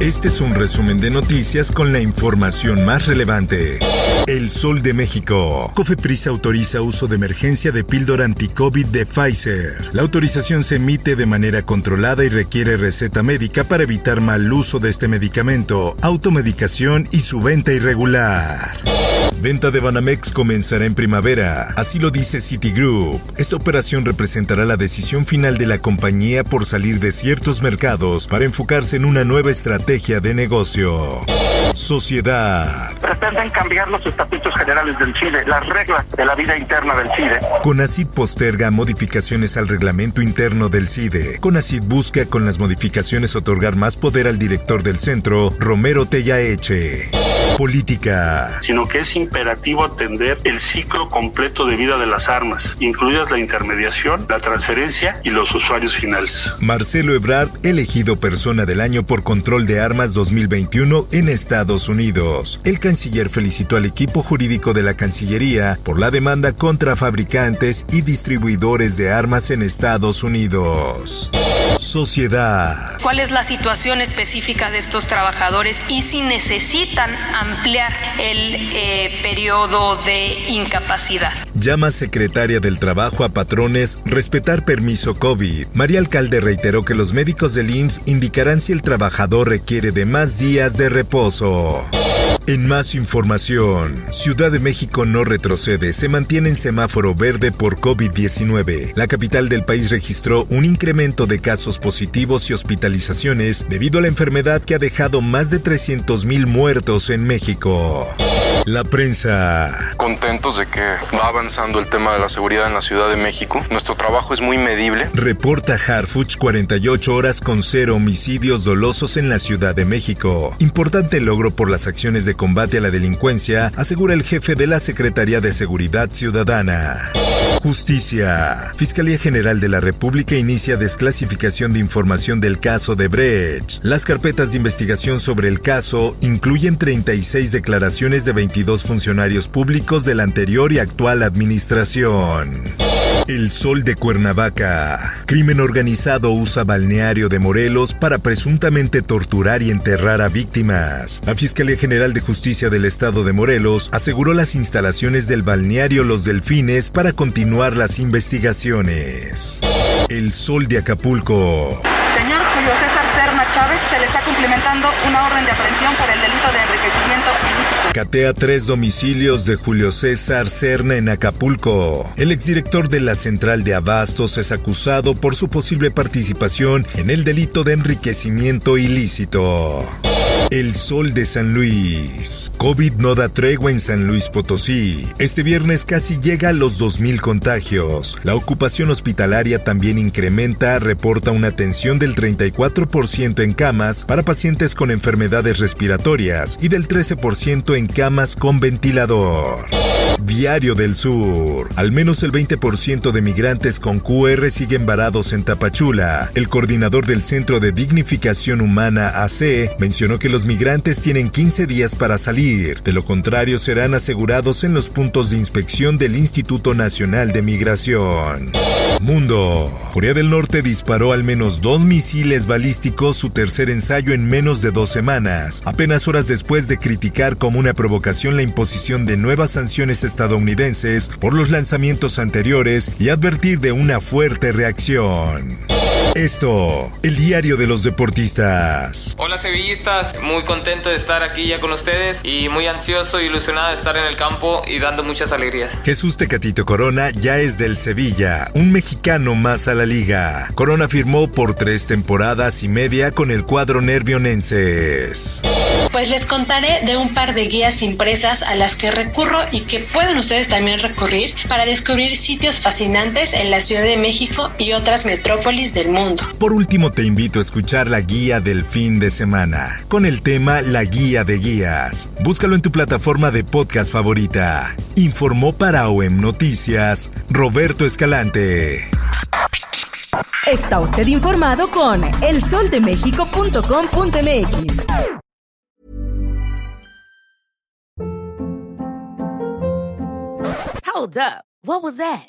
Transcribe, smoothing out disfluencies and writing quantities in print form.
Este es un resumen de noticias con la información más relevante. El Sol de México. Cofepris autoriza uso de emergencia de píldora anti-COVID de Pfizer. La autorización se emite de manera controlada y requiere receta médica para evitar mal uso de este medicamento, automedicación y su venta irregular. Venta de Banamex comenzará en primavera, así lo dice Citigroup. Esta operación representará la decisión final de la compañía por salir de ciertos mercados para enfocarse en una nueva estrategia de negocio. Sociedad. Pretenden cambiar los estatutos generales del CIDE, las reglas de la vida interna del CIDE. Conacyt posterga modificaciones al reglamento interno del CIDE. Conacyt busca con las modificaciones otorgar más poder al director del centro, Romero Tellaeche. Política. Sino que es imperativo atender el ciclo completo de vida de las armas, incluidas la intermediación, la transferencia y los usuarios finales. Marcelo Ebrard, elegido persona del año por Control de Armas 2021 en Estados Unidos. El canciller felicitó al equipo jurídico de la Cancillería por la demanda contra fabricantes y distribuidores de armas en Estados Unidos. Sociedad. ¿Cuál es la situación específica de estos trabajadores y si necesitan ampliar el periodo de incapacidad? Llama secretaria del Trabajo a patrones respetar permiso COVID. María Alcalde reiteró que los médicos del IMSS indicarán si el trabajador requiere de más días de reposo. En más información, Ciudad de México no retrocede, se mantiene en semáforo verde por COVID-19. La capital del país registró un incremento de casos positivos y hospitalizaciones debido a la enfermedad que ha dejado más de 300,000 muertos en México. La prensa. Contentos de que va avanzando el tema de la seguridad en la Ciudad de México. Nuestro trabajo es muy medible. Reporta Harfuch 48 horas con 0 homicidios dolosos en la Ciudad de México. Importante logro por las acciones de combate a la delincuencia, asegura el jefe de la Secretaría de Seguridad Ciudadana. Justicia. Fiscalía General de la República inicia desclasificación de información del caso de Brecht. Las carpetas de investigación sobre el caso incluyen 36 declaraciones de 22 funcionarios públicos de la anterior y actual administración. El Sol de Cuernavaca. Crimen organizado usa balneario de Morelos para presuntamente torturar y enterrar a víctimas. La Fiscalía General de Justicia del Estado de Morelos aseguró las instalaciones del balneario Los Delfines para continuar las investigaciones. El Sol de Acapulco. Señor Julio César Cerna Chávez, se le está cumplimentando una orden de aprehensión por el delito de enriquecimiento ilícito. Catea 3 domicilios de Julio César Cerna en Acapulco. El exdirector de la Central de Abastos es acusado por su posible participación en el delito de enriquecimiento ilícito. El Sol de San Luis. COVID no da tregua en San Luis Potosí. Este viernes casi llega a los 2,000 contagios. La ocupación hospitalaria también incrementa, reporta una tensión del 34% en camas para pacientes con enfermedades respiratorias y del 13% en camas con ventilador. Diario del Sur. Al menos el 20% de migrantes con QR siguen varados en Tapachula. El coordinador del Centro de Dignificación Humana AC mencionó que los migrantes tienen 15 días para salir. De lo contrario, serán asegurados en los puntos de inspección del Instituto Nacional de Migración. Mundo. Corea del Norte disparó al menos 2 misiles balísticos, su tercer ensayo en menos de 2 semanas, apenas horas después de criticar como una provocación la imposición de nuevas sanciones estadounidenses por los lanzamientos anteriores y advertir de una fuerte reacción. Esto, el diario de los deportistas. Hola sevillistas, muy contento de estar aquí ya con ustedes y muy ansioso e ilusionado de estar en el campo y dando muchas alegrías. Jesús Tecatito Corona ya es del Sevilla, un mexicano más a la liga. Corona firmó por 3.5 temporadas con el cuadro nervionenses. Pues les contaré de un par de guías impresas a las que recurro y que pueden ustedes también recurrir para descubrir sitios fascinantes en la Ciudad de México y otras metrópolis del mundo. mundo. Por último, te invito a escuchar la guía del fin de semana, con el tema La Guía de Guías. Búscalo en tu plataforma de podcast favorita. Informó para OEM Noticias, Roberto Escalante. Está usted informado con elsoldemexico.com.mx. Hold up. What was that?